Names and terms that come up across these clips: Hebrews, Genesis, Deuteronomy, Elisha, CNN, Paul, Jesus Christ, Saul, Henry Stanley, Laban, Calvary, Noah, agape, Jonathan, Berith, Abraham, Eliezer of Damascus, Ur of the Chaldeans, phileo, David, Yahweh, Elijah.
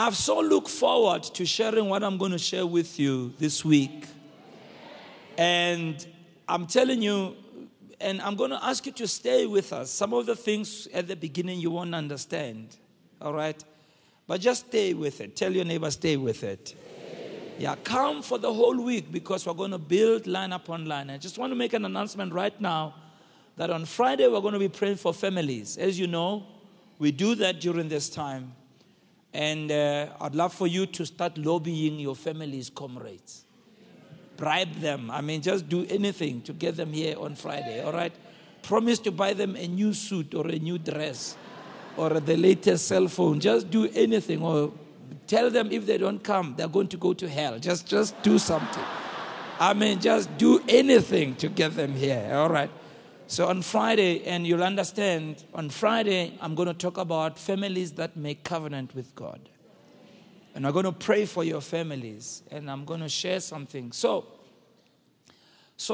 I've so looked forward to sharing what I'm going to share with you this week. And I'm telling you, and I'm going to ask you to stay with us. Some of the things at the beginning you won't understand, all right? But just stay with it. Tell your neighbor, stay with it. Yeah, come for the whole week because we're going to build line upon line. I just want to make an announcement right now that on Friday we're going to be praying for families. As you know, we do that during this time. And I'd love for you to start lobbying your family's comrades. Bribe them. I mean, just do anything to get them here on Friday, all right? Promise to buy them a new suit or a new dress or the latest cell phone. Just do anything, or tell them if they don't come, they're going to go to hell. Just do something. I mean, just do anything to get them here, all right? So on Friday, and you'll understand, on Friday, I'm going to talk about families that make covenant with God. And I'm going to pray for your families, and I'm going to share something. So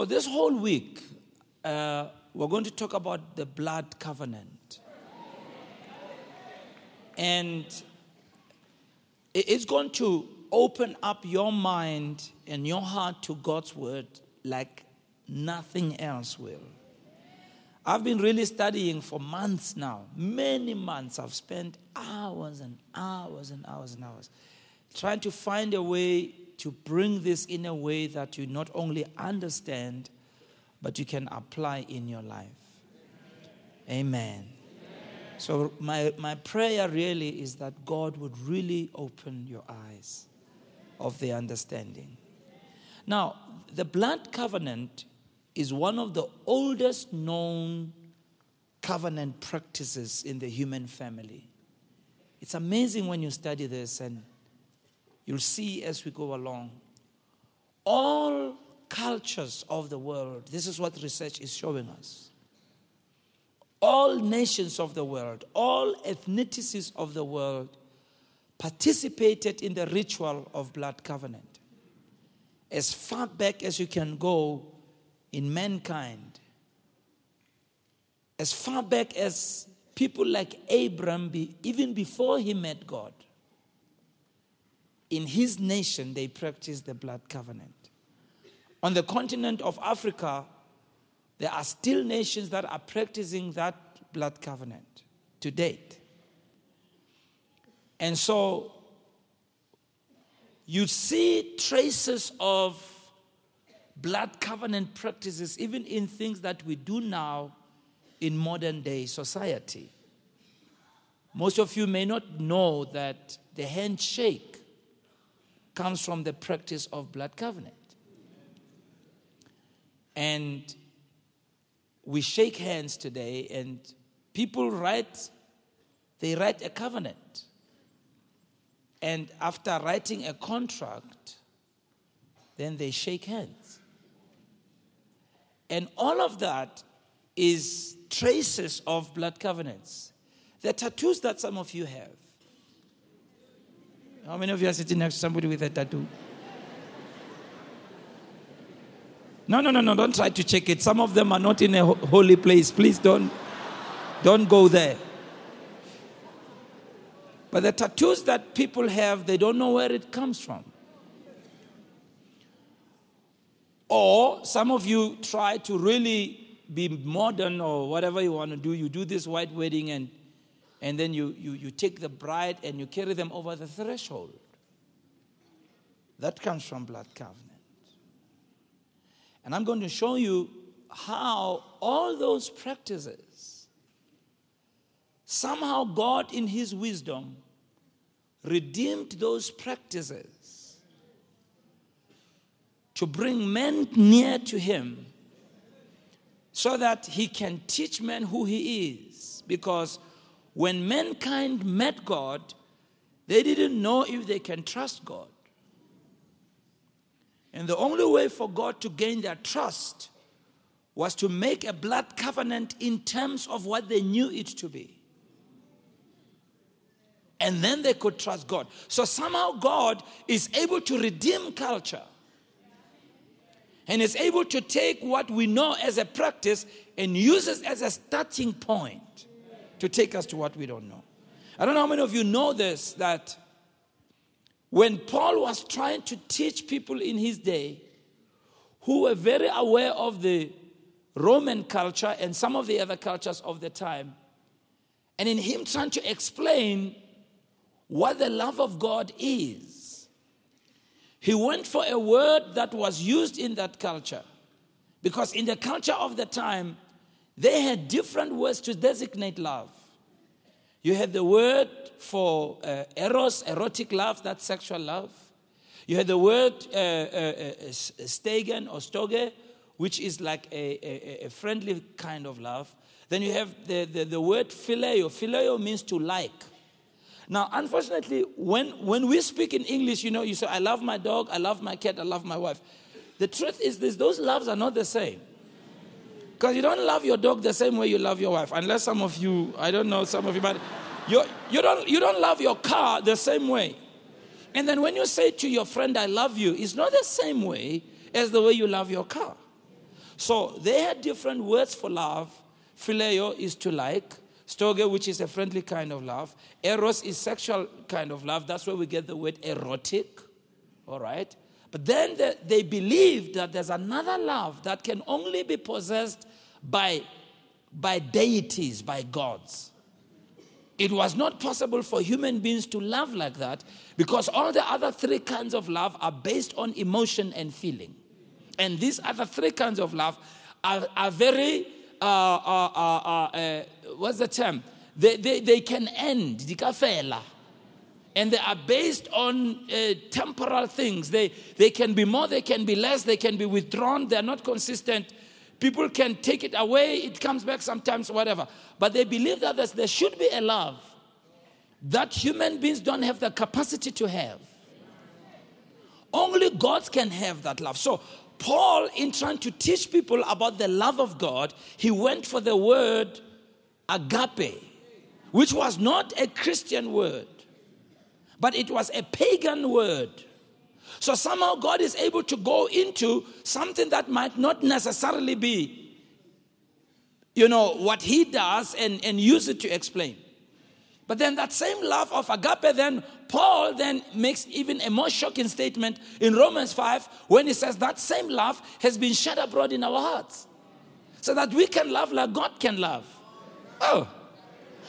this whole week, we're going to talk about the blood covenant. And it's going to open up your mind and your heart to God's word like nothing else will. I've been really studying for months now. Many months. I've spent hours and hours and hours and hours trying to find a way to bring this in a way that you not only understand, but you can apply in your life. Amen. So my prayer really is that God would really open your eyes of the understanding. Now, the blood covenant is one of the oldest known covenant practices in the human family. It's amazing when you study this, and you'll see as we go along. All cultures of the world, this is what research is showing us. All nations of the world, all ethnicities of the world participated in the ritual of blood covenant. As far back as you can go, in mankind, as far back as people like Abraham, even before he met God, in his nation they practiced the blood covenant. On the continent of Africa, there are still nations that are practicing that blood covenant to date. And so you see traces of blood covenant practices, even in things that we do now in modern day society. Most of you may not know that the handshake comes from the practice of blood covenant. And we shake hands today, and people write a covenant. And after writing a contract, then they shake hands. And all of that is traces of blood covenants. The tattoos that some of you have. How many of you are sitting next to somebody with a tattoo? No, don't try to check it. Some of them are not in a holy place. Please don't go there. But the tattoos that people have, they don't know where it comes from. Or some of you try to really be modern or whatever you want to do. You do this white wedding and then you take the bride and you carry them over the threshold. That comes from blood covenant. And I'm going to show you how all those practices, somehow God in his wisdom redeemed those practices to bring men near to him so that he can teach men who he is. Because when mankind met God, they didn't know if they can trust God. And the only way for God to gain their trust was to make a blood covenant in terms of what they knew it to be. And then they could trust God. So somehow God is able to redeem culture. And is able to take what we know as a practice and use it as a starting point to take us to what we don't know. I don't know how many of you know this, that When Paul was trying to teach people in his day who were very aware of the Roman culture and some of the other cultures of the time, and in him trying to explain what the love of God is, he went for a word that was used in that culture. Because in the culture of the time, they had different words to designate love. You had the word for eros, erotic love, that's sexual love. You had the word stegen or stoge, which is like a friendly kind of love. Then you have the word phileo. Phileo means to like. Now, unfortunately, when we speak in English, you say, I love my dog, I love my cat, I love my wife. The truth is this, those loves are not the same. Because you don't love your dog the same way you love your wife. Unless some of you, I don't know, some of you might. You don't love your car the same way. And then when you say to your friend, I love you, it's not the same way as the way you love your car. So they had different words for love. Phileo is to like. Stoge, which is a friendly kind of love. Eros is sexual kind of love. That's where we get the word erotic. All right? But then they believed that there's another love that can only be possessed by deities, by gods. It was not possible for human beings to love like that because all the other three kinds of love are based on emotion and feeling. And these other three kinds of love are very, what's the term? They can end, dikafela. And they are based on temporal things. They can be more, they can be less, they can be withdrawn, they are not consistent. People can take it away, it comes back sometimes, whatever. But they believe that there should be a love that human beings don't have the capacity to have. Only God can have that love. So Paul, in trying to teach people about the love of God, he went for the word agape, which was not a Christian word. But it was a pagan word. So somehow God is able to go into something that might not necessarily be, what he does and use it to explain. But then that same love of agape, then Paul then makes even a more shocking statement in Romans 5 when he says that same love has been shed abroad in our hearts so that we can love like God can love. Oh,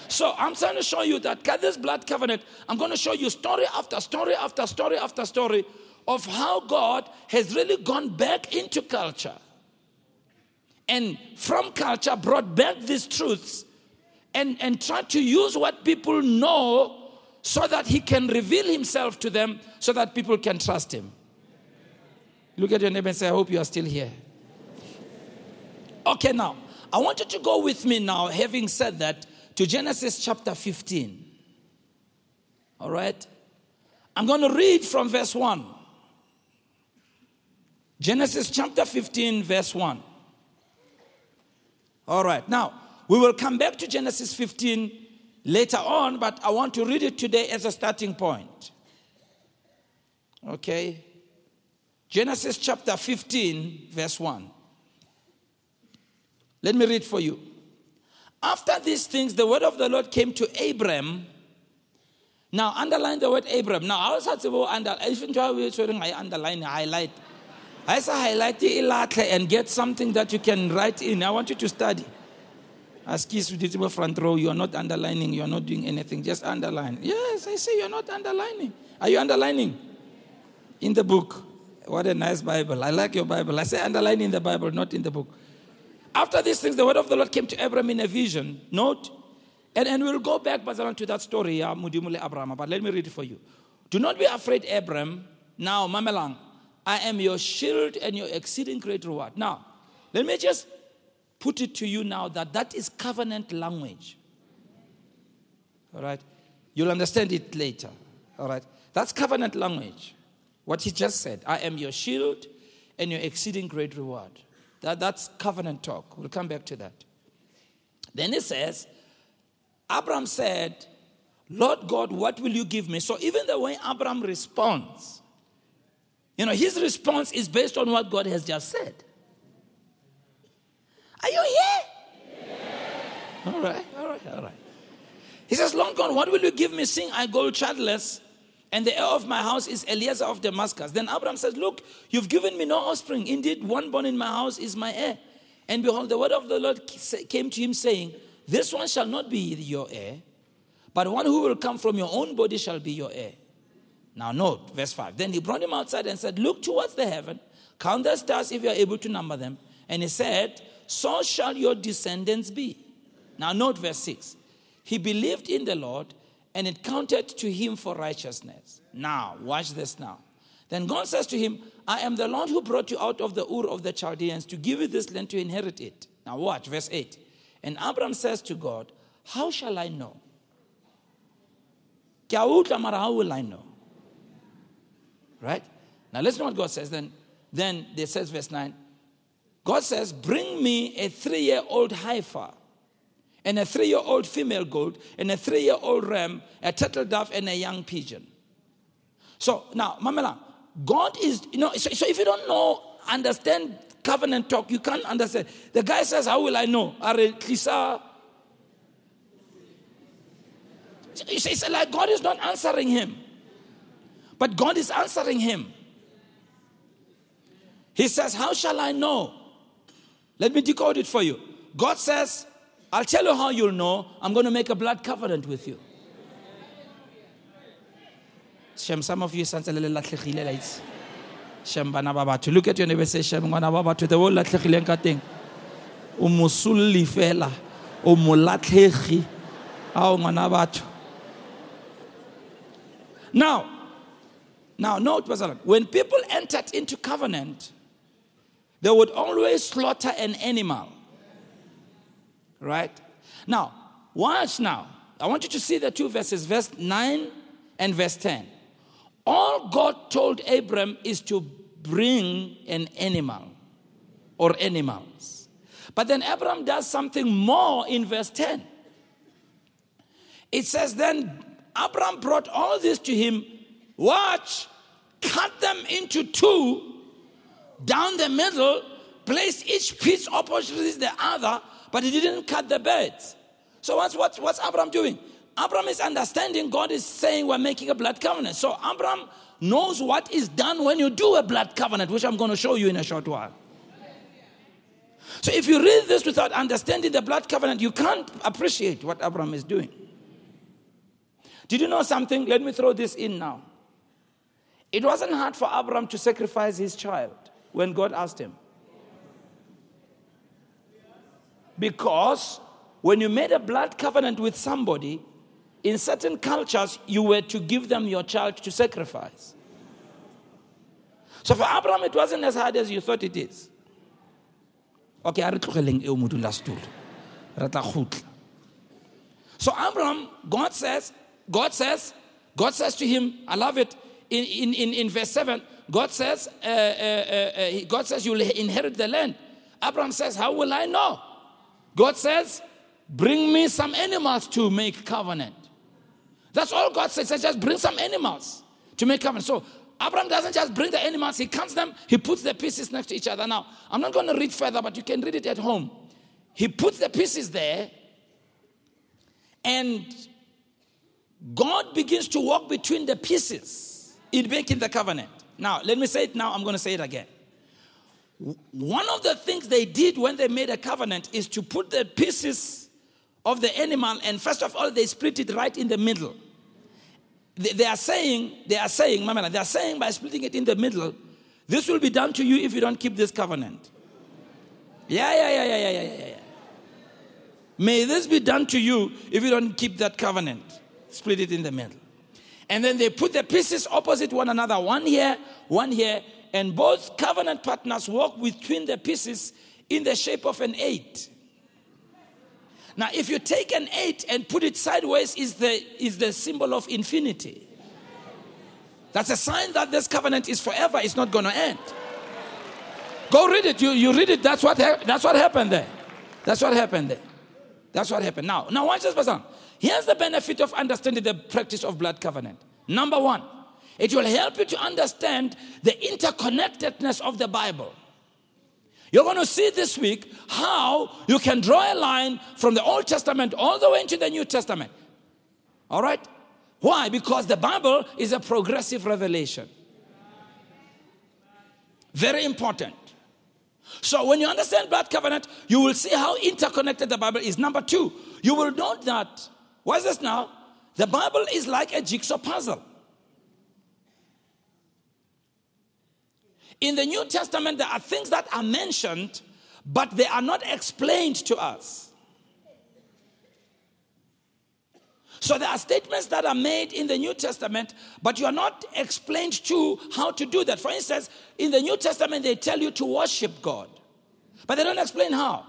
so I'm trying to show you that this blood covenant, I'm going to show you story after story after story after story of how God has really gone back into culture. And from culture brought back these truths and tried to use what people know so that he can reveal himself to them so that people can trust him. Look at your neighbor and say, I hope you are still here. Okay, now, I want you to go with me now, having said that, to Genesis chapter 15. All right? I'm going to read from verse 1. Genesis chapter 15, verse 1. All right. Now, we will come back to Genesis 15 later on, but I want to read it today as a starting point. Okay? Genesis chapter 15, verse 1. Let me read for you. After these things, the word of the Lord came to Abram. Now, underline the word Abram. Now, I was had to underline, highlight. I say highlight the and get something that you can write in. I want you to study. As kids with the front row, you are not underlining. You are not doing anything. Just underline. Yes, I say you are not underlining. Are you underlining? In the book. What a nice Bible. I like your Bible. I say underline in the Bible, not in the book. After these things, the word of the Lord came to Abram in a vision. Note, and we'll go back to that story, Mudimule Abraham, but let me read it for you. Do not be afraid, Abram. Now, Mamelang, I am your shield and your exceeding great reward. Now, let me just put it to you now that is covenant language. All right? You'll understand it later. All right? That's covenant language. What he just said, I am your shield and your exceeding great reward. That's covenant talk. We'll come back to that. Then it says, Abram said, Lord God, what will you give me? So even the way Abram responds, his response is based on what God has just said. Are you here? Yeah. All right. He says, Lord God, what will you give me seeing I go childless? and the heir of my house is Eliezer of Damascus. Then Abraham says, look, you've given me no offspring. Indeed, one born in my house is my heir. And behold, the word of the Lord came to him, saying, this one shall not be your heir, but one who will come from your own body shall be your heir. Now note, verse 5. Then he brought him outside and said, look towards the heaven, count the stars if you are able to number them. And he said, so shall your descendants be. Now note verse 6. He believed in the Lord, and it counted to him for righteousness. Now, watch this now. Then God says to him, I am the Lord who brought you out of the Ur of the Chaldeans to give you this land to inherit it. Now watch, verse 8. And Abram says to God, how shall I know? How will I know? Right? Now listen to what God says. Then it says, verse 9, God says, bring me a 3-year-old heifer, and a 3-year-old female goat, and a 3-year-old ram, a turtle dove, and a young pigeon. So now, Mamela, God is, so if you don't understand covenant talk, you can't understand. The guy says, how will I know? It's like God is not answering him. But God is answering him. He says, how shall I know? Let me decode it for you. God says, I'll tell you how you'll know. I'm going to make a blood covenant with you. Shem, some of you sons, Shem banababatu. Look at your neighbor, say, Shem banababatu. The whole latlekhilenka thing. Umusulli fela. Umulatlekhi. Au manabatu. Now, note, when people entered into covenant, they would always slaughter an animal. Right? Now, watch now. I want you to see the two verses, verse 9 and verse 10. All God told Abram is to bring an animal or animals. But then Abram does something more in verse 10. It says, then Abram brought all this to him. Watch, cut them into two, down the middle, place each piece opposite the other, but he didn't cut the birds. So what's Abram doing? Abram is understanding God is saying we're making a blood covenant. So Abram knows what is done when you do a blood covenant, which I'm going to show you in a short while. So if you read this without understanding the blood covenant, you can't appreciate what Abram is doing. Did you know something? Let me throw this in now. It wasn't hard for Abram to sacrifice his child when God asked him. Because when you made a blood covenant with somebody, in certain cultures, you were to give them your child to sacrifice. So for Abram, it wasn't as hard as you thought it is. Okay, so Abram, God says to him, I love it. In verse 7, God says, you'll inherit the land. Abraham says, how will I know? God says, bring me some animals to make covenant. That's all God says. He says, just bring some animals to make covenant. So Abraham doesn't just bring the animals. He counts them. He puts the pieces next to each other. Now, I'm not going to read further, but you can read it at home. He puts the pieces there, and God begins to walk between the pieces in making the covenant. Now, let me say it now. I'm going to say it again. One of the things they did when they made a covenant is to put the pieces of the animal, and first of all, they split it right in the middle. They are saying by splitting it in the middle, this will be done to you if you don't keep this covenant. Yeah. May this be done to you if you don't keep that covenant. Split it in the middle. And then they put the pieces opposite one another, one here, and both covenant partners walk between the pieces in the shape of an 8. Now, if you take an 8 and put it sideways, is the symbol of infinity. That's a sign that this covenant is forever. It's not going to end. Go read it. You read it. That's what happened there. Now watch this person. Here's the benefit of understanding the practice of blood covenant. Number one, it will help you to understand the interconnectedness of the Bible. You're going to see this week how you can draw a line from the Old Testament all the way into the New Testament. All right? Why? Because the Bible is a progressive revelation. Very important. So when you understand blood covenant, you will see how interconnected the Bible is. Number two, you will note that, what's this now? The Bible is like a jigsaw puzzle. In the New Testament, there are things that are mentioned, but they are not explained to us. So there are statements that are made in the New Testament, but you are not explained to how to do that. For instance, in the New Testament, they tell you to worship God, but they don't explain how,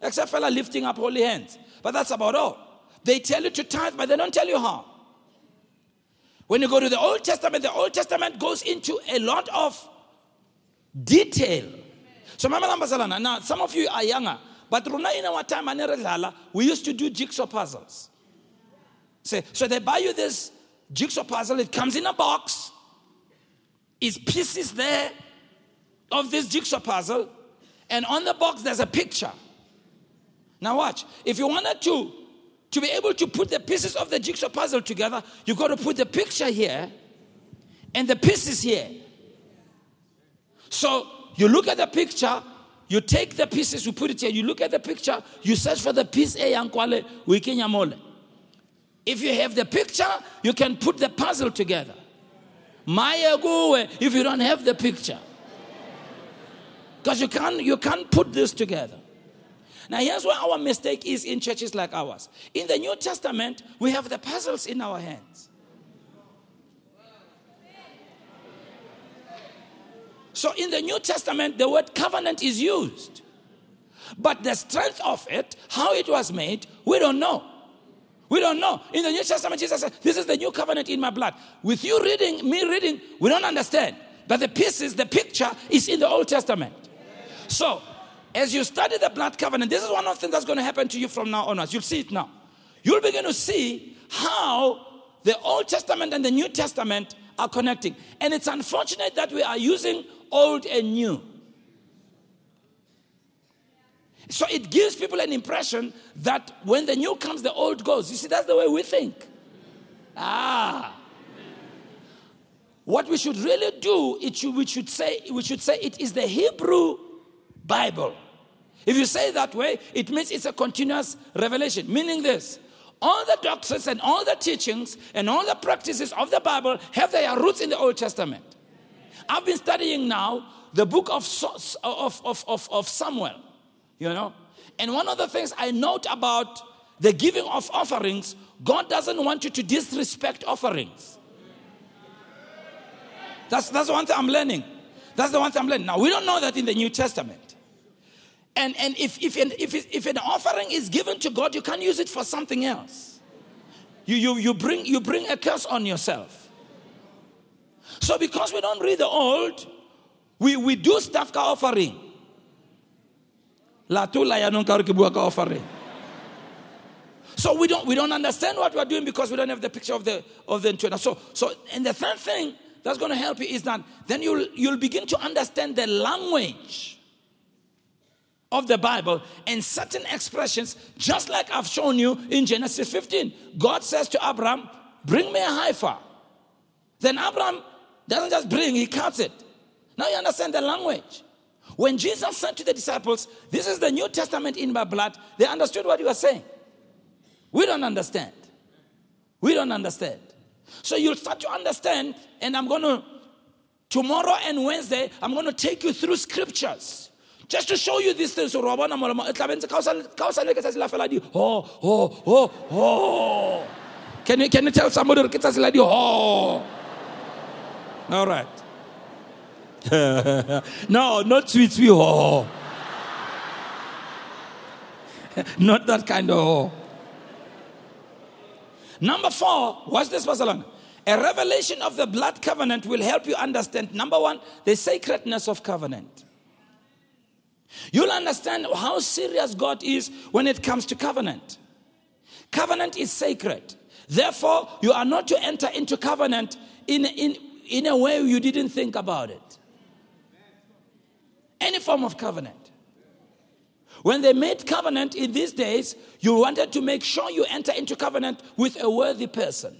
except for lifting up holy hands. But that's about all. They tell you to tithe, but they don't tell you how. When you go to the Old Testament goes into a lot of detail. So now, some of you are younger, but in our time, we used to do jigsaw puzzles. So they buy you this jigsaw puzzle. It comes in a box. It's pieces there of this jigsaw puzzle. And on the box, there's a picture. Now watch. If you wanted to be able to put the pieces of the jigsaw puzzle together, you've got to put the picture here and the pieces here. So you look at the picture. You take the pieces. You put it here. You look at the picture. You search for the piece. If you have the picture, you can put the puzzle together. If you don't have the picture. Because you can't put this together. Now here's where our mistake is in churches like ours. In the New Testament, we have the puzzles in our hands. So in the New Testament, the word covenant is used. But the strength of it, how it was made, we don't know. We don't know. In the New Testament, Jesus said, this is the new covenant in my blood. With you reading, me reading, we don't understand. But the pieces, the picture is in the Old Testament. So, as you study the blood covenant, this is one of the things that's going to happen to you from now onwards. You'll see it now. You'll begin to see how the Old Testament and the New Testament are connecting. And it's unfortunate that we are using old and new. So it gives people an impression that when the new comes, the old goes. You see, that's the way we think. What we should really do, we should say it is the Hebrew Bible. If you say it that way, it means it's a continuous revelation. Meaning this, all the doctrines and all the teachings and all the practices of the Bible have their roots in the Old Testament. I've been studying now the book of Samuel. You know, and one of the things I note about the giving of offerings, God doesn't want you to disrespect offerings. That's the one thing I'm learning. Now, we don't know that in the New Testament. And if an offering is given to God, you can't use it for something else. You bring a curse on yourself. So because we don't read the old, we do stafka offering. So we don't understand what we're doing because we don't have the picture of the internet. So and the third thing that's going to help you is that then you'll begin to understand the language of the Bible and certain expressions, just like I've shown you in Genesis 15. God says to Abraham, bring me a heifer. Then Abraham doesn't just bring, he cuts it. Now you understand the language. When Jesus said to the disciples, this is the New Testament in my blood, they understood what he was saying. We don't understand. So you'll start to understand, and I'm going to, tomorrow and Wednesday, I'm going to take you through scriptures. Just to show you these things. Can you tell somebody? Oh. All right. No, not sweet. Oh. Not that kind of. Oh. Number four, watch this, Barcelona. A revelation of the blood covenant will help you understand, number one, the sacredness of covenant. You'll understand how serious God is when it comes to covenant. Covenant is sacred. Therefore, you are not to enter into covenant in a way you didn't think about it. Any form of covenant. When they made covenant in these days, you wanted to make sure you enter into covenant with a worthy person.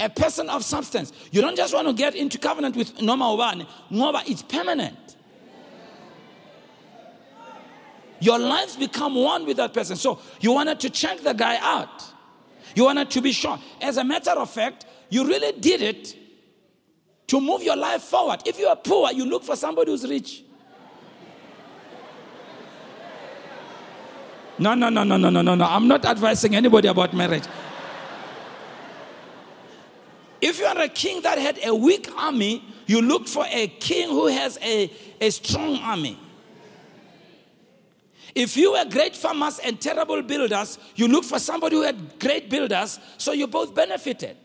a person of substance. You don't just want to get into covenant with Noma Obani. Noma, it's permanent. Your lives become one with that person. So you wanted to check the guy out. You wanted to be sure. As a matter of fact, you really did it to move your life forward. If you are poor, you look for somebody who's rich. No. I'm not advising anybody about marriage. If you are a king that had a weak army, you look for a king who has a strong army. If you were great farmers and terrible builders, you look for somebody who had great builders, so you both benefited.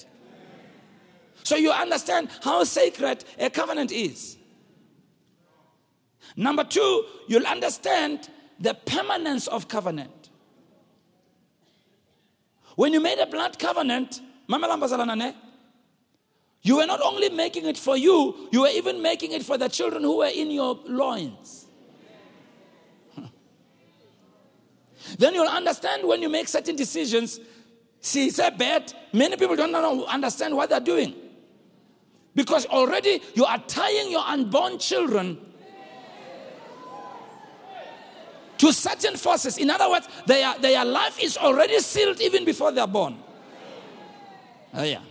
So you understand how sacred a covenant is. Number two, you'll understand the permanence of covenant. When you made a blood covenant, you were not only making it for you, you were even making it for the children who were in your loins. Then you'll understand when you make certain decisions. See, it's a bet. Many people don't understand what they're doing. Because already you are tying your unborn children to certain forces. In other words, their life is already sealed even before they're born. Oh, yeah.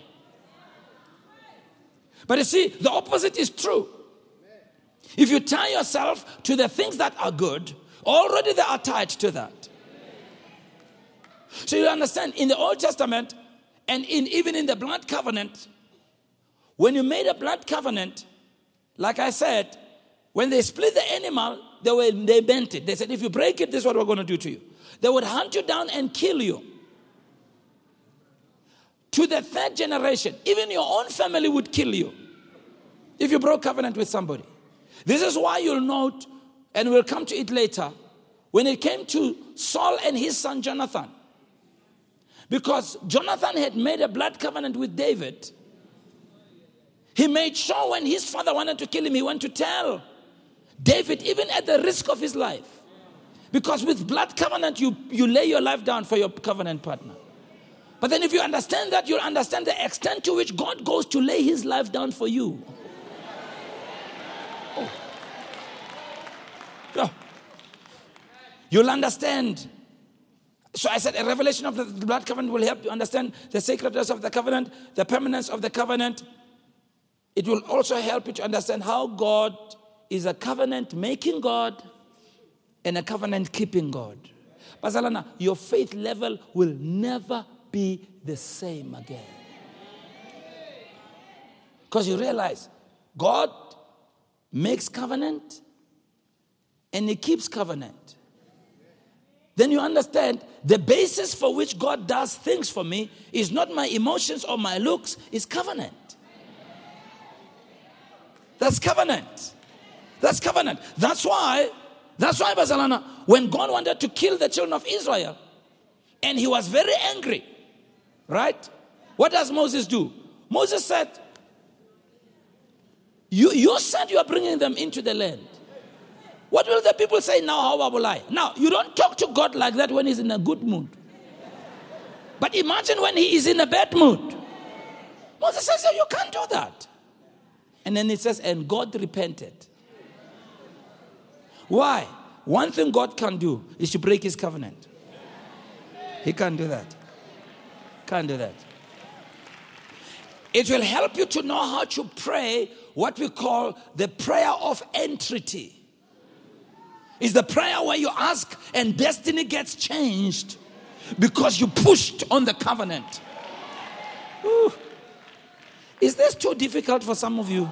But you see, the opposite is true. If you tie yourself to the things that are good, already they are tied to that. So you understand, in the Old Testament, and even in the blood covenant, when you made a blood covenant, like I said, when they split the animal, they bent it. They said, if you break it, this is what we're going to do to you. They would hunt you down and kill you. To the third generation, even your own family would kill you if you broke covenant with somebody. This is why you'll note, and we'll come to it later, when it came to Saul and his son Jonathan. Because Jonathan had made a blood covenant with David. He made sure when his father wanted to kill him, he went to tell David, even at the risk of his life. Because with blood covenant, you lay your life down for your covenant partner. But then if you understand that, you'll understand the extent to which God goes to lay his life down for you. Oh. Yeah. You'll understand. So I said a revelation of the blood covenant will help you understand the sacredness of the covenant, the permanence of the covenant. It will also help you to understand how God is a covenant-making God and a covenant-keeping God. Bazalana, your faith level will never be the same again. Because you realize God makes covenant and he keeps covenant. Then you understand the basis for which God does things for me is not my emotions or my looks, it's covenant. That's covenant. That's covenant. That's why, Bazalana, when God wanted to kill the children of Israel, and he was very angry, right? What does Moses do? Moses said, you said you are bringing them into the land. What will the people say now? How will I? Now, you don't talk to God like that when he's in a good mood. But imagine when he is in a bad mood. Moses says, you can't do that. And then it says, and God repented. Why? One thing God can do is to break his covenant. He can't do that. Can't do that. It will help you to know how to pray what we call the prayer of entreaty. It's the prayer where you ask and destiny gets changed because you pushed on the covenant. Ooh. Is this too difficult for some of you?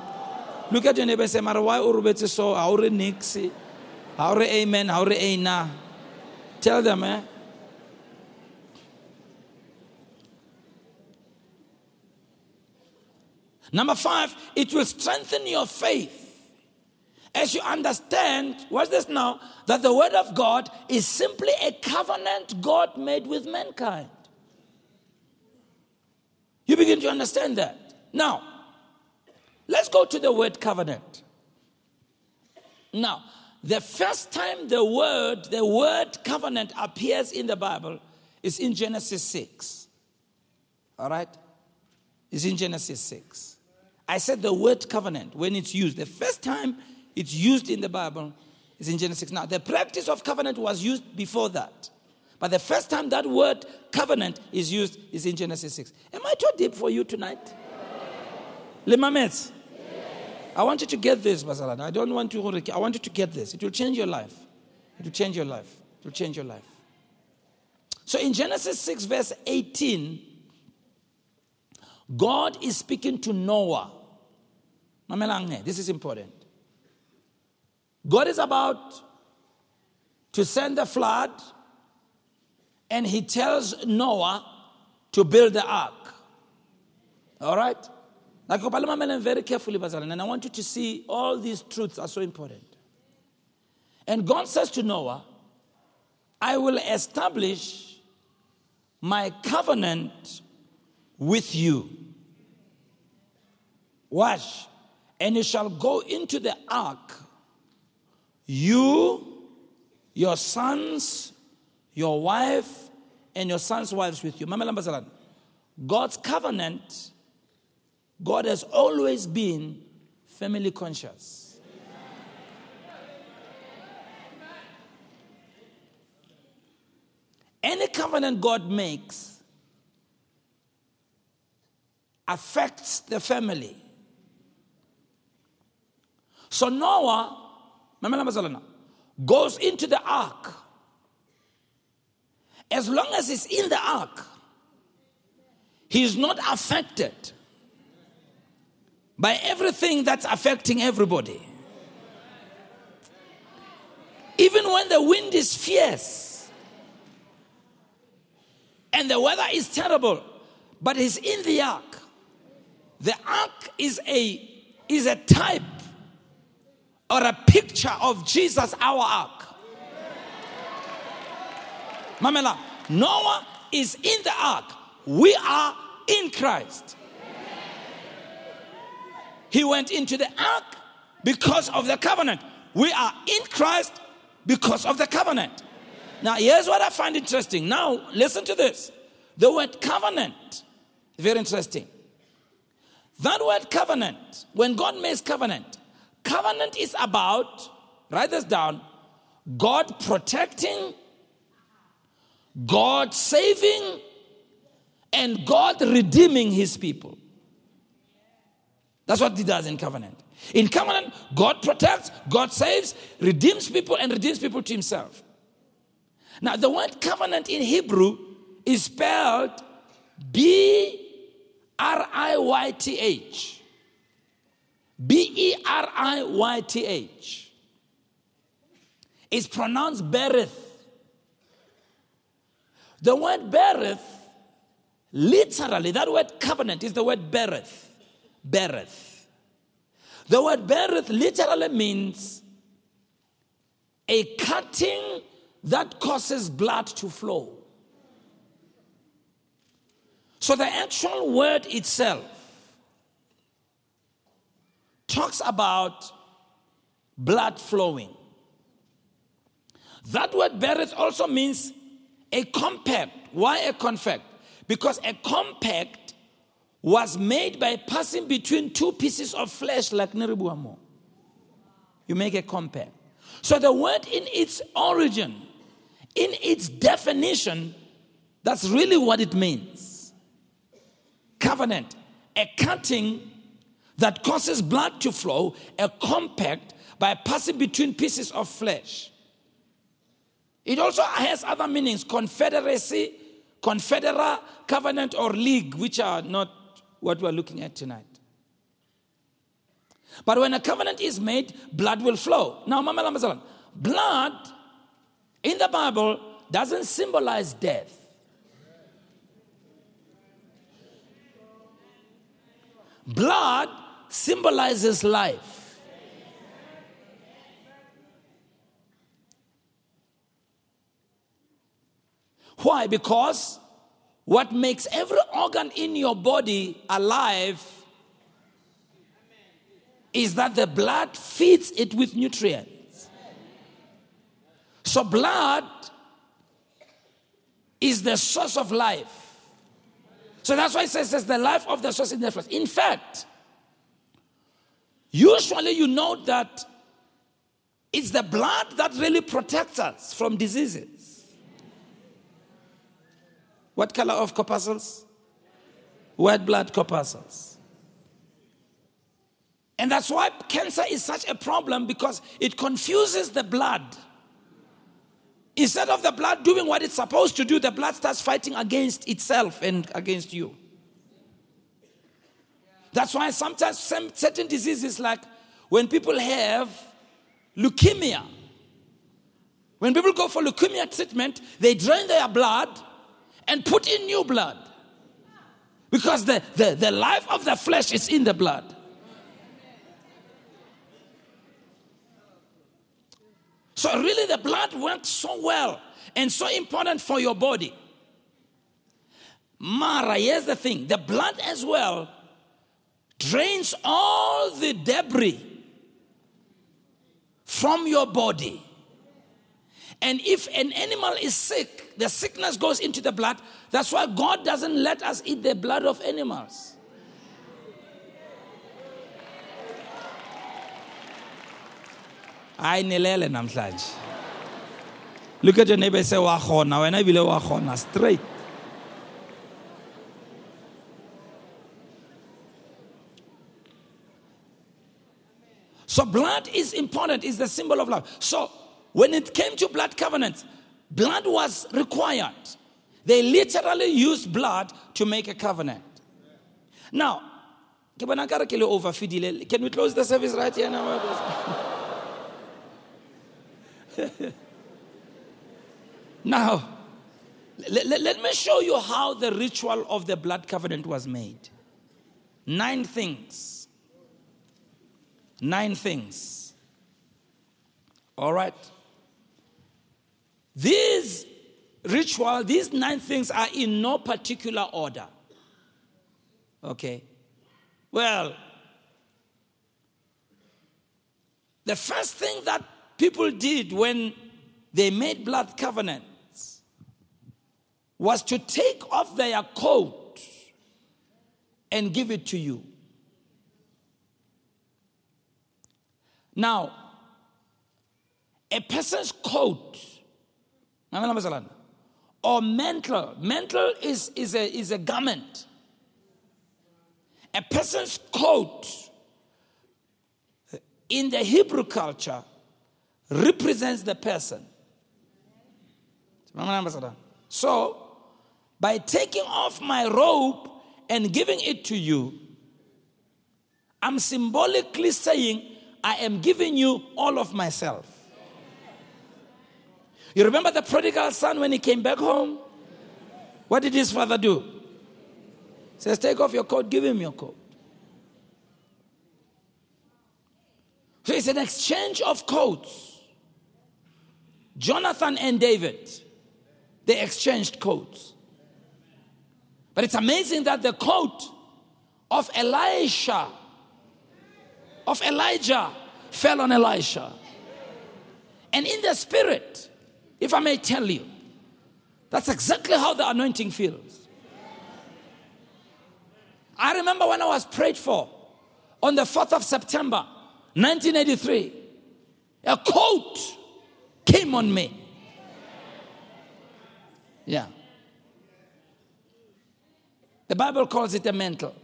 Look at your neighbor and say, Marawai urubetse so, aure nixi, aure amen, aure aina. Tell them, eh? Number 5, it will strengthen your faith. As you understand, what's this now? That the word of God is simply a covenant God made with mankind. You begin to understand that. Now, let's go to the word covenant. Now, the first time the word covenant appears in the Bible is in Genesis 6. All right? is in Genesis 6. I said the word covenant, when it's used, the first time it's used in the Bible is in Genesis 6. Now, the practice of covenant was used before that. But the first time that word covenant is used is in Genesis 6. Am I too deep for you tonight? Yeah. Lemamets. Yeah. I want you to get this, Basalana. I want you to get this. It will change your life. It will change your life. It will change your life. So in Genesis 6 verse 18, God is speaking to Noah. This is important. God is about to send the flood, and he tells Noah to build the ark. All right? Now, go very carefully, and I want you to see all these truths are so important. And God says to Noah, I will establish my covenant with you. Watch. And you shall go into the ark, you, your sons, your wife, and your sons' wives with you. God's covenant, God has always been family conscious. Any covenant God makes affects the family. So Noah goes into the ark. As long as he's in the ark, he's not affected by everything that's affecting everybody. Even when the wind is fierce and the weather is terrible, but he's in the ark. The ark is a type or a picture of Jesus, our ark. Mamela, Noah is in the ark. We are in Christ. He went into the ark because of the covenant. We are in Christ because of the covenant. Now, here's what I find interesting. Now, listen to this. The word covenant, very interesting. That word covenant, when God makes covenant, covenant is about, write this down, God protecting, God saving, and God redeeming his people. That's what he does in covenant. In covenant, God protects, God saves, redeems people, and redeems people to himself. Now, the word covenant in Hebrew is spelled B-R-I-Y-T-H. B-E-R-I-Y-T-H. It's pronounced Berith. The word Berith, literally, that word covenant is the word Berith. Berith. The word Berith literally means a cutting that causes blood to flow. So the actual word itself talks about blood flowing. That word Berith also means a compact. Why a compact? Because a compact was made by passing between two pieces of flesh like Neribuamo. You make a compact. So the word in its origin, in its definition, that's really what it means. Covenant, a cutting that causes blood to flow, a compact by passing between pieces of flesh. It also has other meanings, confederacy, confedera, covenant, or league, which are not what we're looking at tonight. But when a covenant is made, blood will flow. Now, blood in the Bible doesn't symbolize death. Blood symbolizes life. Why? Because what makes every organ in your body alive is that the blood feeds it with nutrients. So blood is the source of life. So that's why it says the life of the source is never. In fact, usually you know that it's the blood that really protects us from diseases. What color of corpuscles? White blood corpuscles. And that's why cancer is such a problem, because it confuses the blood. Instead of the blood doing what it's supposed to do, the blood starts fighting against itself and against you. That's why sometimes certain diseases, like when people have leukemia, when people go for leukemia treatment, they drain their blood and put in new blood. Because the life of the flesh is in the blood. So really the blood works so well and so important for your body. Mara, here's the thing. The blood as well drains all the debris from your body. And if an animal is sick, the sickness goes into the blood. That's why God doesn't let us eat the blood of animals. Look at your neighbor and say, Wahona. When I believe Wahona, straight. So blood is important. It's the symbol of love. So when it came to blood covenants, blood was required. They literally used blood to make a covenant. Now, can we close the service right here now? Now, let me show you how the ritual of the blood covenant was made. 9 things. 9 things. All right. These ritual, these 9 things are in no particular order. Okay. Well, the first thing that people did when they made blood covenants was to take off their coat and give it to you. Now, a person's coat or mantle, mantle is a garment. A person's coat in the Hebrew culture represents the person. So, by taking off my robe and giving it to you, I'm symbolically saying I am giving you all of myself. You remember the prodigal son when he came back home? What did his father do? He says, take off your coat, give him your coat. So it's an exchange of coats. Jonathan and David, they exchanged coats. But it's amazing that the coat of Elijah fell on Elisha. And in the spirit, if I may tell you, that's exactly how the anointing feels. I remember when I was prayed for on the 4th of September, 1983, a coat came on me. Yeah. The Bible calls it a mantle.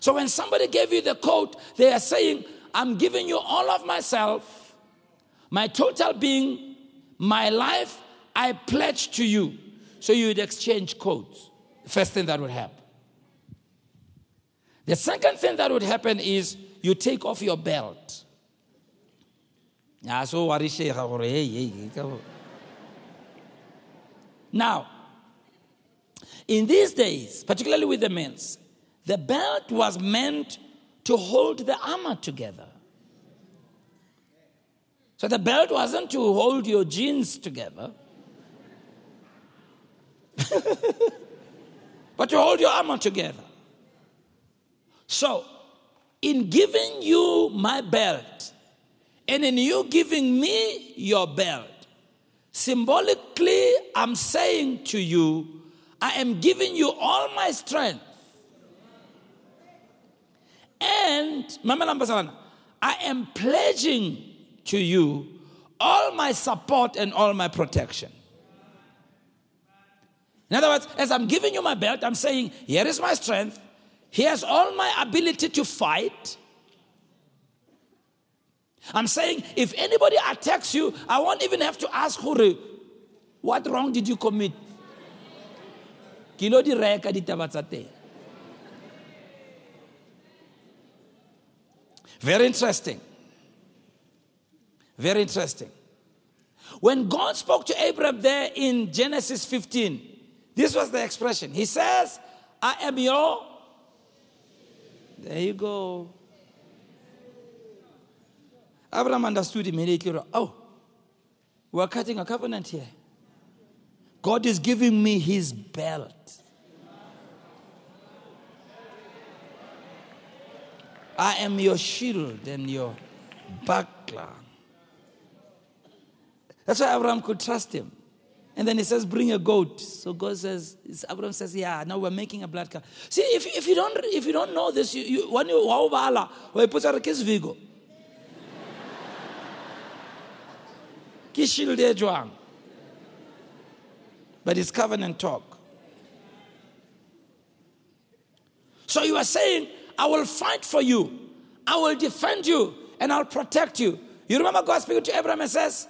So when somebody gave you the coat, they are saying, I'm giving you all of myself, my total being, my life, I pledge to you. So you would exchange coats. First thing that would happen. The second thing that would happen is you take off your belt. Now, in these days, particularly with the men, the belt was meant to hold the armor together. So the belt wasn't to hold your jeans together, but to hold your armor together. So, in giving you my belt, and in you giving me your belt, symbolically I'm saying to you, I am giving you all my strength. And, number 7, I am pledging to you all my support and all my protection. In other words, as I'm giving you my belt, I'm saying, here is my strength. Here's all my ability to fight. I'm saying, if anybody attacks you, I won't even have to ask, what wrong did you commit? Very interesting. Very interesting. When God spoke to Abraham there in Genesis 15, this was the expression. He says, I am your... There you go. Abraham understood immediately, oh, we're cutting a covenant here. God is giving me his belt. I am your shield and your buckler. That's why Abraham could trust him. And then he says, bring a goat. So God says, Abraham says, yeah, now we're making a blood covenant. See, if you don't know this, you when you wawala, we put our kids vigo. But it's covenant talk. So you are saying, I will fight for you. I will defend you. And I'll protect you. You remember God speaking to Abraham and says,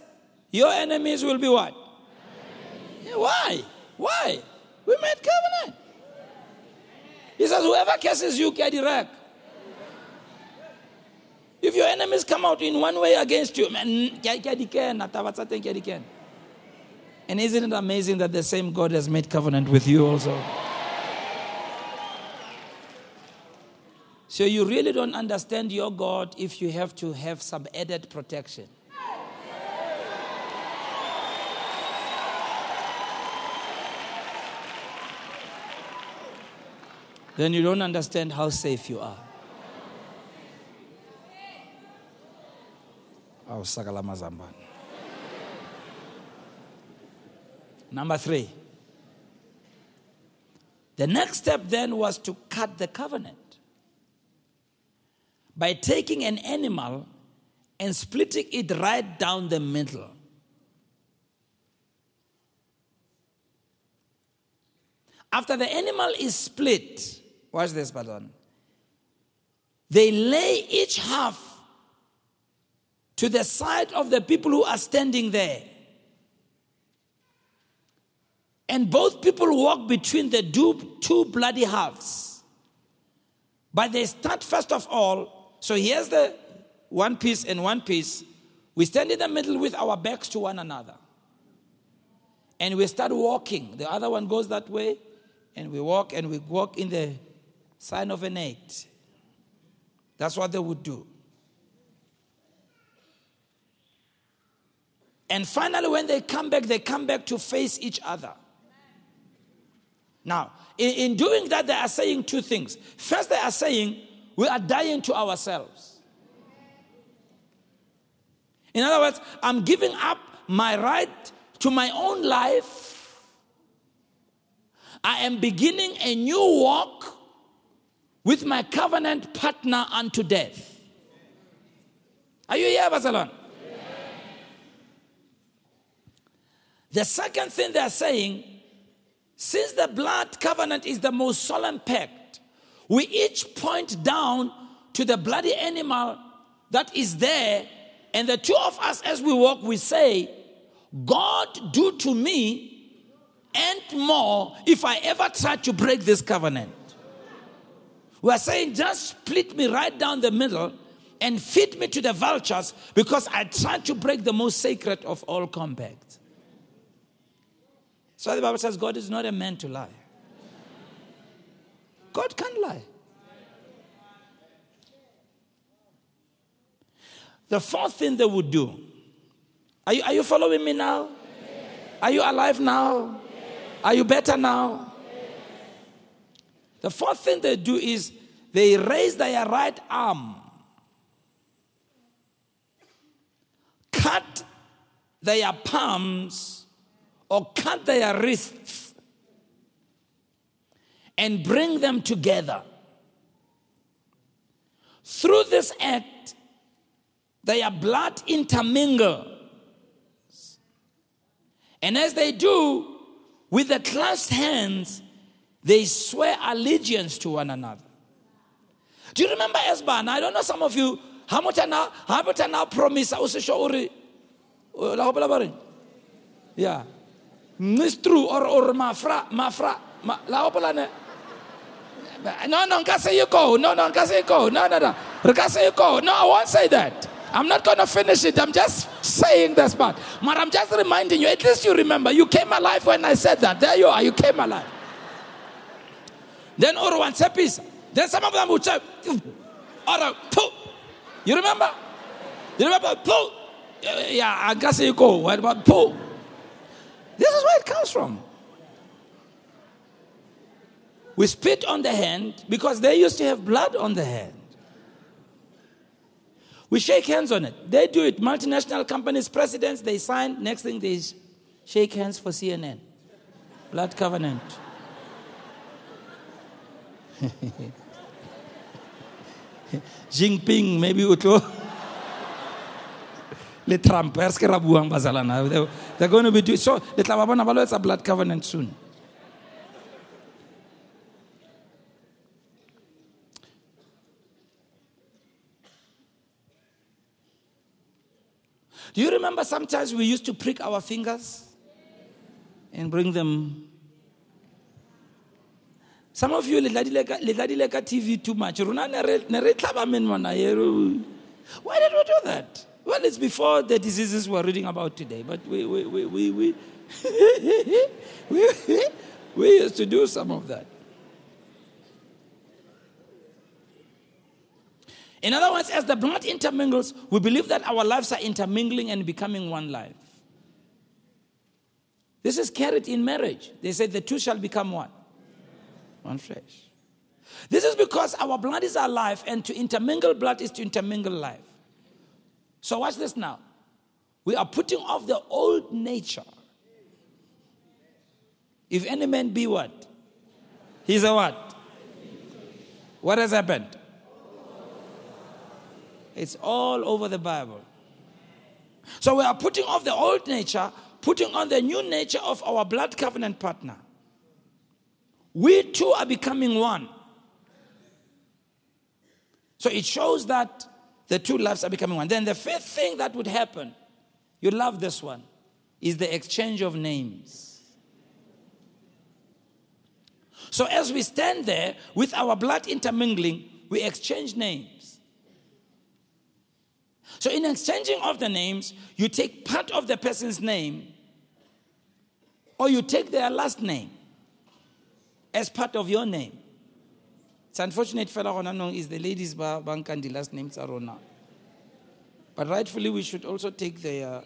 your enemies will be what? Yeah, why? We made covenant. He says, whoever curses you, carry rack. If your enemies come out in one way against you, and isn't it amazing that the same God has made covenant with you also? So you really don't understand your God if you have to have some added protection. Then you don't understand how safe you are. Number 3. The next step then was to cut the covenant by taking an animal and splitting it right down the middle. After the animal is split, watch this, they lay each half to the side of the people who are standing there. And both people walk between the two bloody halves. But they start first of all, so here's the one piece and one piece. We stand in the middle with our backs to one another. And we start walking. The other one goes that way. And we walk in the sign of an 8. That's what they would do. And finally, when they come back to face each other. Now, in doing that, they are saying two things. First, they are saying, we are dying to ourselves. In other words, I'm giving up my right to my own life. I am beginning a new walk with my covenant partner unto death. Are you here, Barcelona? The second thing they're saying, since the blood covenant is the most solemn pact, we each point down to the bloody animal that is there, and the two of us as we walk, we say, God, do to me and more if I ever try to break this covenant. We are saying, just split me right down the middle and feed me to the vultures because I tried to break the most sacred of all compacts. So the Bible says God is not a man to lie. God can't lie. The fourth thing they would do. Are you following me now? Yes. Are you alive now? Yes. Are you better now? Yes. The fourth thing they do is they raise their right arm, cut their palms, or cut their wrists and bring them together. Through this act, their blood intermingles. And as they do, with the clasped hands, they swear allegiance to one another. Do you remember Esban? I don't know some of you. Hamutana promise. Yeah. Nistru or mafra. No, I won't say that. I'm not going to finish it. I'm just saying this part. But I'm just reminding you, at least you remember. You came alive when I said that. There you are. You came alive. Then Orwan Sepis. Then some of them would say, you remember? You remember? Yeah, I guess you go. What about Paul? This is where it comes from. We spit on the hand because they used to have blood on the hand. We shake hands on it. They do it. Multinational companies, presidents, they sign. Next thing, they shake hands for CNN. Blood covenant. Jinping, maybe Utlo. Le Trump, they're going to be doing so. The Tlababana is a blood covenant soon. Do you remember sometimes we used to prick our fingers and bring them? Some of you le dadileka TV too much. Why did we do that? Well, it's before the diseases we're reading about today, but we used to do some of that. In other words, as the blood intermingles, we believe that our lives are intermingling and becoming one life. This is carried in marriage. They said the two shall become what? One flesh. This is because our blood is our life, and to intermingle blood is to intermingle life. So watch this now. We are putting off the old nature. If any man be what? He's a what? What has happened? It's all over the Bible. So we are putting off the old nature, putting on the new nature of our blood covenant partner. We too are becoming one. So it shows that the two lives are becoming one. Then the fifth thing that would happen, you love this one, is the exchange of names. So as we stand there with our blood intermingling, we exchange names. So in exchanging of the names, you take part of the person's name or you take their last name as part of your name. It's unfortunate is the ladies' bank and the last names are on. But rightfully, we should also take their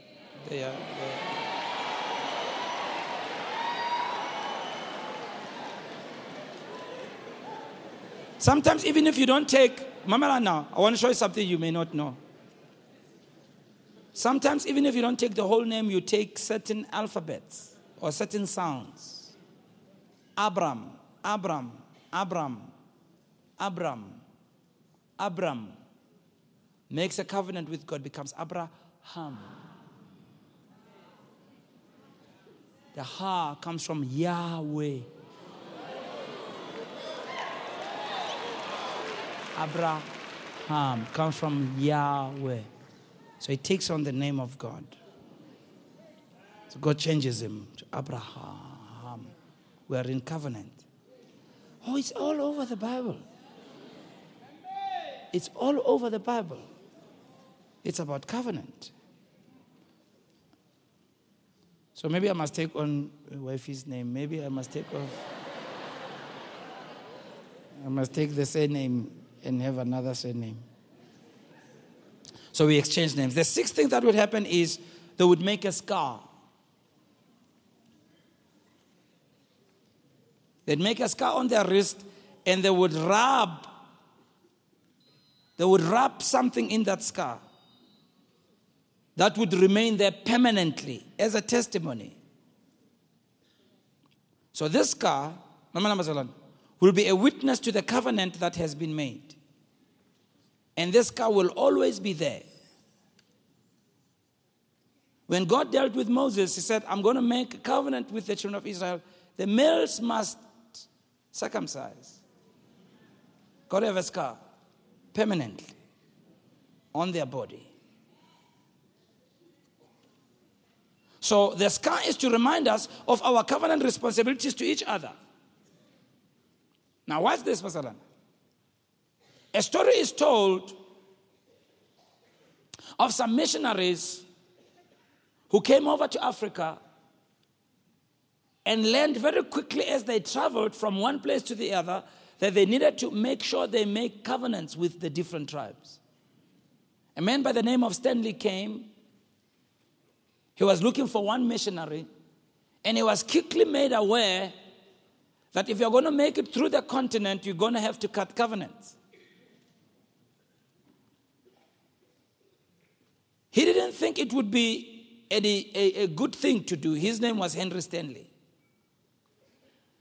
Sometimes even if you don't take, Mama, now, I want to show you something you may not know. Sometimes, even if you don't take the whole name, you take certain alphabets or certain sounds. Abram, Abram, Abram, Abram, Abram. Makes a covenant with God, becomes Abraham. The Ha comes from Yahweh. Abraham comes from Yahweh. So he takes on the name of God. So God changes him to Abraham. We are in covenant. Oh, it's all over the Bible. It's all over the Bible. It's about covenant. So maybe I must take on wife's name. Maybe I must take off. I must take the surname and have another surname. So we exchange names. The sixth thing that would happen is they would make a scar. They'd make a scar on their wrist and they would rub something in that scar that would remain there permanently as a testimony. So this scar will be a witness to the covenant that has been made. And this scar will always be there. When God dealt with Moses, he said, I'm going to make a covenant with the children of Israel. The males must circumcise. God have a scar permanently on their body. So the scar is to remind us of our covenant responsibilities to each other. Now watch this, Masalana. A story is told of some missionaries who came over to Africa and learned very quickly as they traveled from one place to the other that they needed to make sure they make covenants with the different tribes. A man by the name of Stanley came. He was looking for one missionary, and he was quickly made aware that if you're going to make it through the continent, you're going to have to cut covenants. He didn't think it would be a good thing to do. His name was Henry Stanley.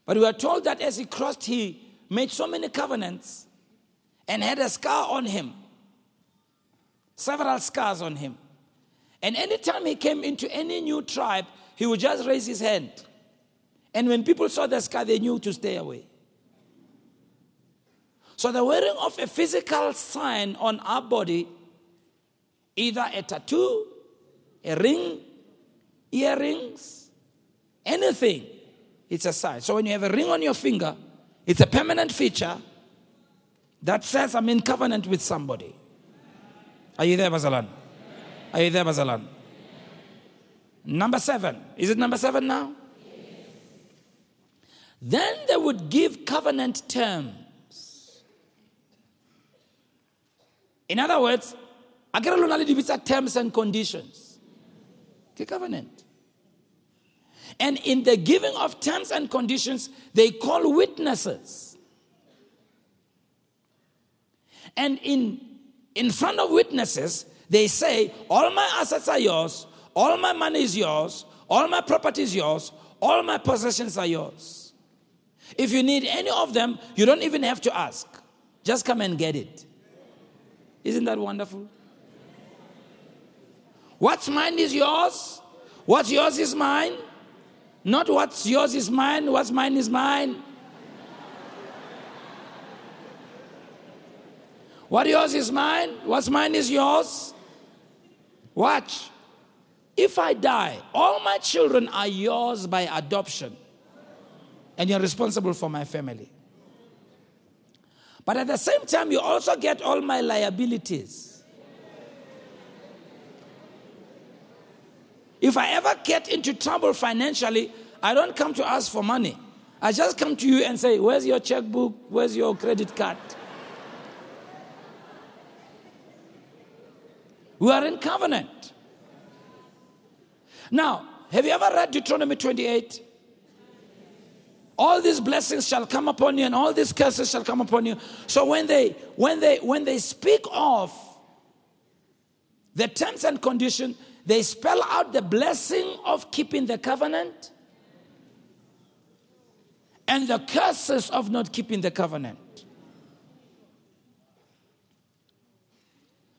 But we are told that as he crossed, he made so many covenants and had a scar on him, several scars on him. And anytime he came into any new tribe, he would just raise his hand. And when people saw the scar, they knew to stay away. So the wearing of a physical sign on our body, either a tattoo, a ring, earrings, anything, it's a sign. So when you have a ring on your finger, it's a permanent feature that says I'm in covenant with somebody. Are you there, Bazalan? Are you there, Bazalan? Number 7. Is it number 7 now? Then they would give covenant terms. In other words, akere lona le dibitsa terms and conditions. Ke covenant. And in the giving of terms and conditions, they call witnesses. And in front of witnesses, they say, all my assets are yours, all my money is yours, all my property is yours, all my possessions are yours. If you need any of them, you don't even have to ask. Just come and get it. Isn't that wonderful? What's mine is yours. What's yours is mine. Not what's yours is mine. What's mine is mine. What yours is mine. What's mine is yours. Watch. If I die, all my children are yours by adoption. And you're responsible for my family. But at the same time, you also get all my liabilities. If I ever get into trouble financially, I don't come to ask for money. I just come to you and say, where's your checkbook? Where's your credit card? We are in covenant. Now, have you ever read Deuteronomy 28? All these blessings shall come upon you, and all these curses shall come upon you. So when they speak of the terms and conditions, they spell out the blessing of keeping the covenant and the curses of not keeping the covenant.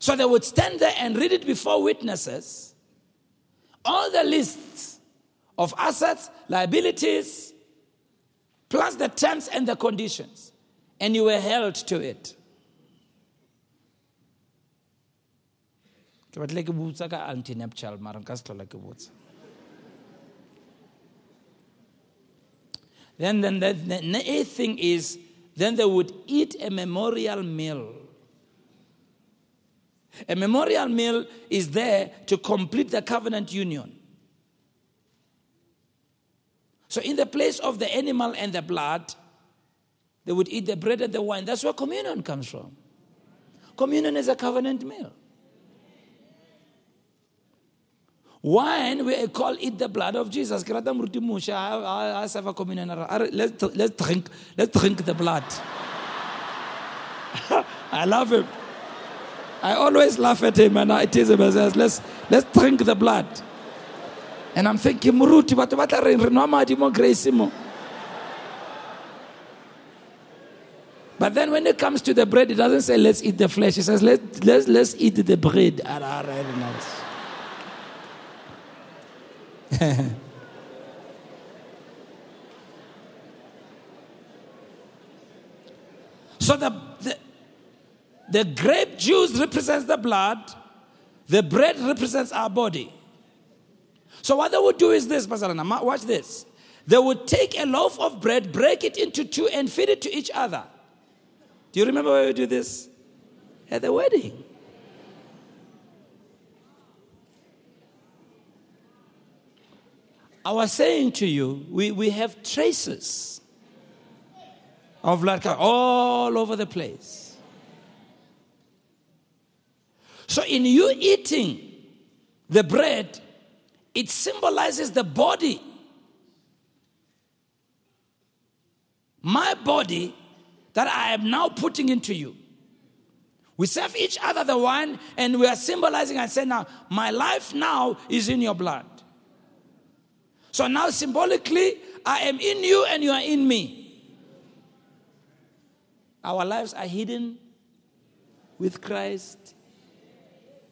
So they would stand there and read it before witnesses. All the lists of assets, liabilities, plus the terms and the conditions, and you were held to it. Then the eighth thing is, then they would eat a memorial meal. A memorial meal is there to complete the covenant union. So in the place of the animal and the blood, they would eat the bread and the wine. That's where communion comes from. Communion is a covenant meal. Wine, we call it the blood of Jesus. Let's drink the blood. I love him. I always laugh at him, and it is let's drink the blood. And I'm thinking, Muruti, but what are you doing? But then when it comes to the bread, it doesn't say, let's eat the flesh. It says, let's eat the bread. So the grape juice represents the blood. The bread represents our body. So what they would do is this, Pastor Anna, watch this. They would take a loaf of bread, break it into two, and feed it to each other. Do you remember where we do this? At the wedding. I was saying to you, we have traces of blood all over the place. So in you eating the bread, it symbolizes the body. My body that I am now putting into you. We serve each other the wine, and we are symbolizing and saying, now, my life now is in your blood. So now symbolically, I am in you and you are in me. Our lives are hidden with Christ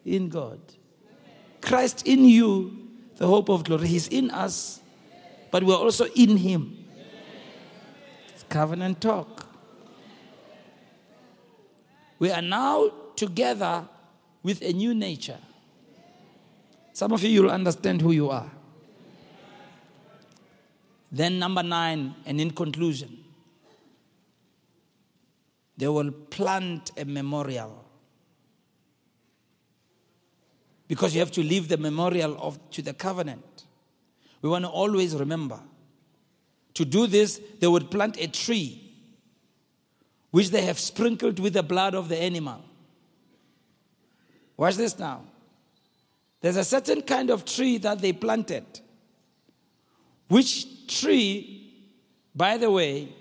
in God. Christ in you, the hope of glory. He's in us, but we're also in him. It's covenant talk. We are now together with a new nature. Some of you will understand who you are. Then 9, and in conclusion, they will plant a memorial. Because you have to leave the memorial to the covenant. We want to always remember. To do this, they would plant a tree, which they have sprinkled with the blood of the animal. Watch this now. There's a certain kind of tree that they planted. Which tree, by the way,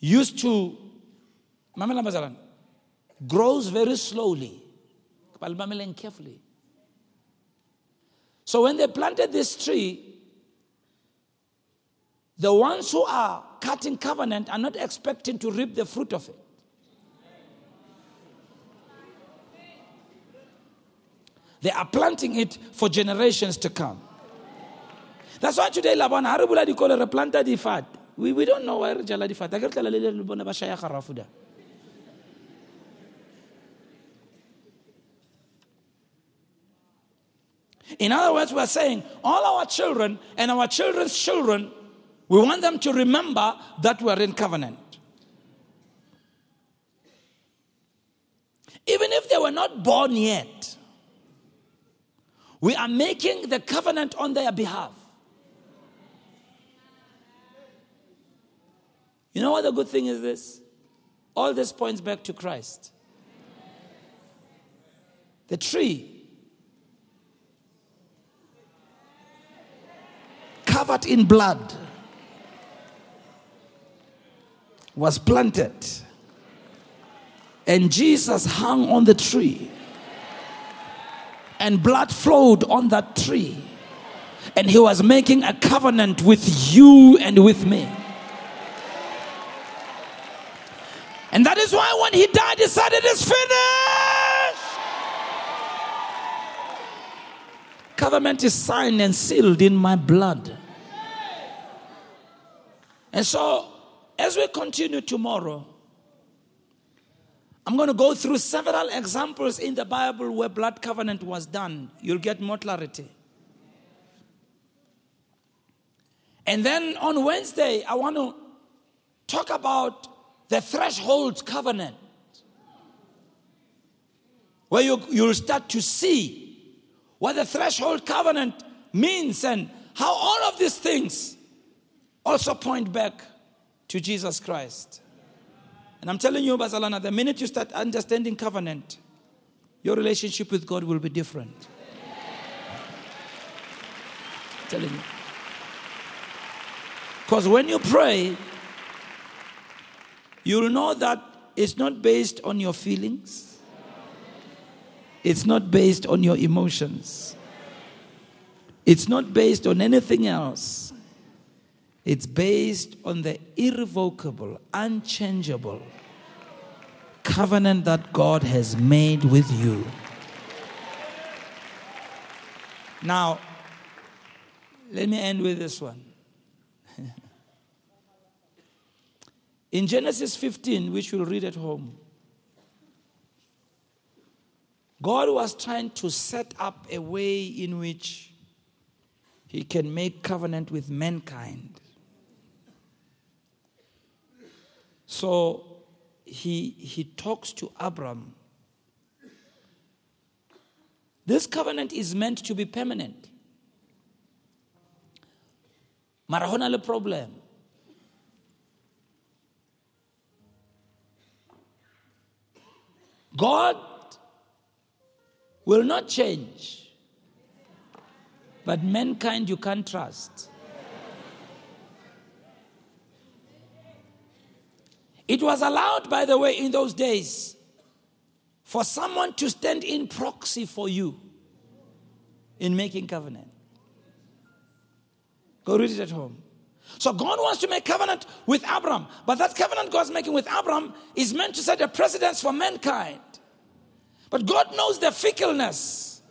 used to grows very slowly. Carefully. So when they planted this tree, the ones who are cutting covenant are not expecting to reap the fruit of it. They are planting it for generations to come. That's why today, Laban, Haribula, you call it a planter di fat. We don't know where Jala di fat. In other words, we're saying all our children and our children's children, we want them to remember that we're in covenant. Even if they were not born yet, we are making the covenant on their behalf. You know what the good thing is this? All this points back to Christ. The tree covered in blood was planted, and Jesus hung on the tree, and blood flowed on that tree, and he was making a covenant with you and with me. And that is why when he died, he said, it is finished. Covenant is signed and sealed in my blood. And so, as we continue tomorrow, I'm going to go through several examples in the Bible where blood covenant was done. You'll get more clarity. And then on Wednesday, I want to talk about the threshold covenant, where you'll start to see what the threshold covenant means and how all of these things also point back to Jesus Christ. And I'm telling you, Bazalana, the minute you start understanding covenant, your relationship with God will be different. I'm telling you. Because when you pray, you'll know that it's not based on your feelings. It's not based on your emotions. It's not based on anything else. It's based on the irrevocable, unchangeable covenant that God has made with you. Now, let me end with this one. In Genesis 15, which we'll read at home, God was trying to set up a way in which he can make covenant with mankind. So he talks to Abram. This covenant is meant to be permanent. Mara hona le problem. God will not change. But mankind you can't trust. It was allowed, by the way, in those days for someone to stand in proxy for you in making covenant. Go read it at home. So God wants to make covenant with Abram, but that covenant God's making with Abram is meant to set a precedence for mankind. But God knows the fickleness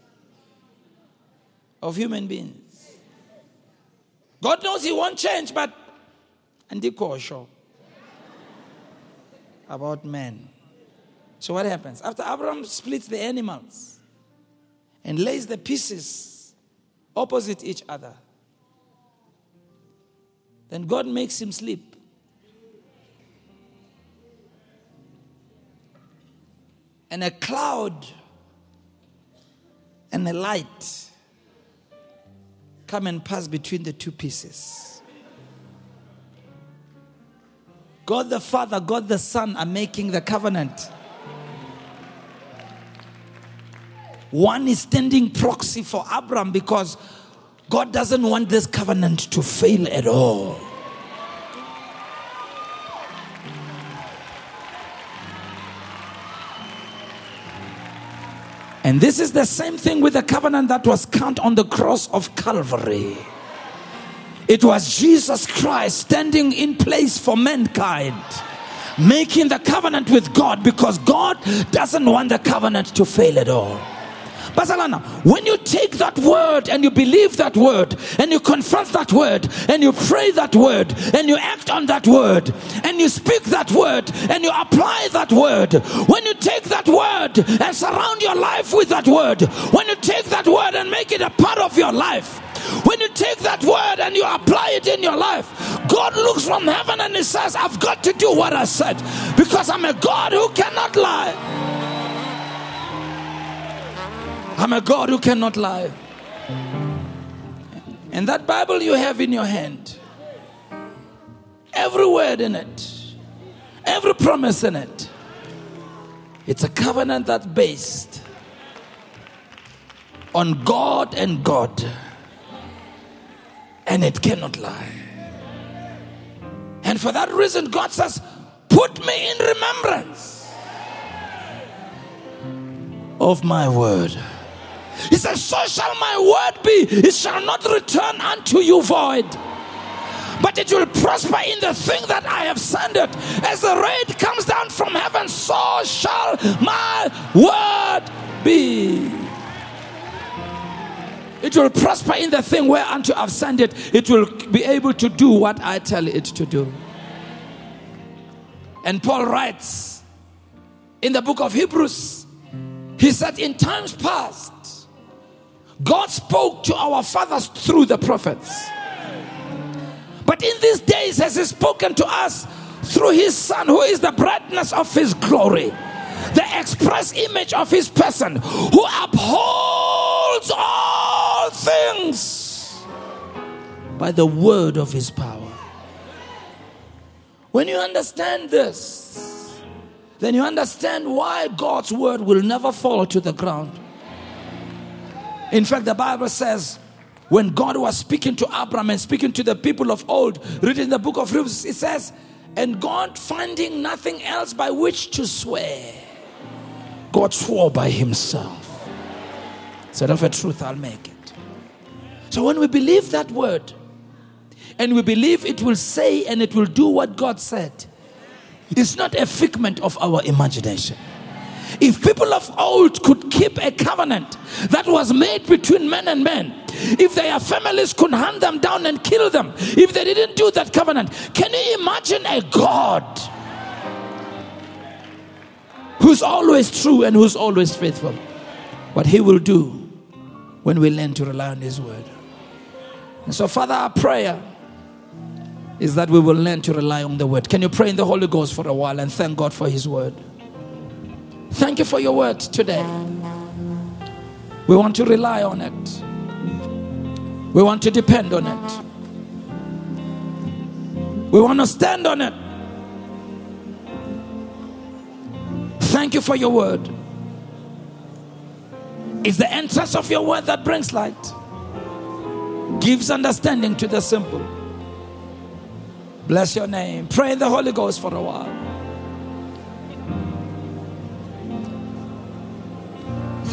of human beings. God knows he won't change, but and the caution about men. So what happens? After Abram splits the animals and lays the pieces opposite each other, then God makes him sleep. And a cloud and a light come and pass between the two pieces. God the Father, God the Son are making the covenant. One is standing proxy for Abram because God doesn't want this covenant to fail at all. And this is the same thing with the covenant that was cut on the cross of Calvary. It was Jesus Christ standing in place for mankind, making the covenant with God because God doesn't want the covenant to fail at all. Basalana, when you take that word and you believe that word and you confess that word and you pray that word and you act on that word and you speak that word and you apply that word, when you take that word and surround your life with that word, when you take that word and make it a part of your life, when you take that word and you apply it in your life, God looks from heaven and he says, I've got to do what I said because I'm a God who cannot lie. I'm a God who cannot lie. And that Bible you have in your hand, every word in it, every promise in it, it's a covenant that's based on God and God. And it cannot lie. And for that reason, God says, put me in remembrance of my word. He says, so shall my word be. It shall not return unto you void, but it will prosper in the thing that I have sent it. As the rain comes down from heaven, so shall my word be. It will prosper in the thing whereunto I've sent it. It will be able to do what I tell it to do. And Paul writes in the book of Hebrews, he said, in times past, God spoke to our fathers through the prophets. But in these days has he spoken to us through his Son, who is the brightness of his glory, the express image of his person, who upholds all things by the word of his power. When you understand this, then you understand why God's word will never fall to the ground. In fact, the Bible says, when God was speaking to Abram and speaking to the people of old, read in the book of Hebrews, it says, and God finding nothing else by which to swear, God swore by himself. Said, of a truth, I'll make it. So when we believe that word, and we believe it will say and it will do what God said, It's not a figment of our imagination. If people of old could keep a covenant that was made between man and man, if their families could hunt them down and kill them, if they didn't do that covenant, can you imagine a God who's always true and who's always faithful? What he will do when we learn to rely on his word. And so, Father, our prayer is that we will learn to rely on the word. Can you pray in the Holy Ghost for a while and thank God for his word? Thank you for your word today. We want to rely on it. We want to depend on it. We want to stand on it. Thank you for your word. It's the entrance of your word that brings light, gives understanding to the simple. Bless your name. Pray in the Holy Ghost for a while.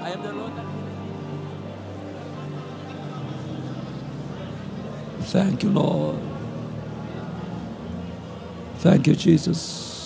I am the Lord. Thank you, Lord. Thank you, Jesus.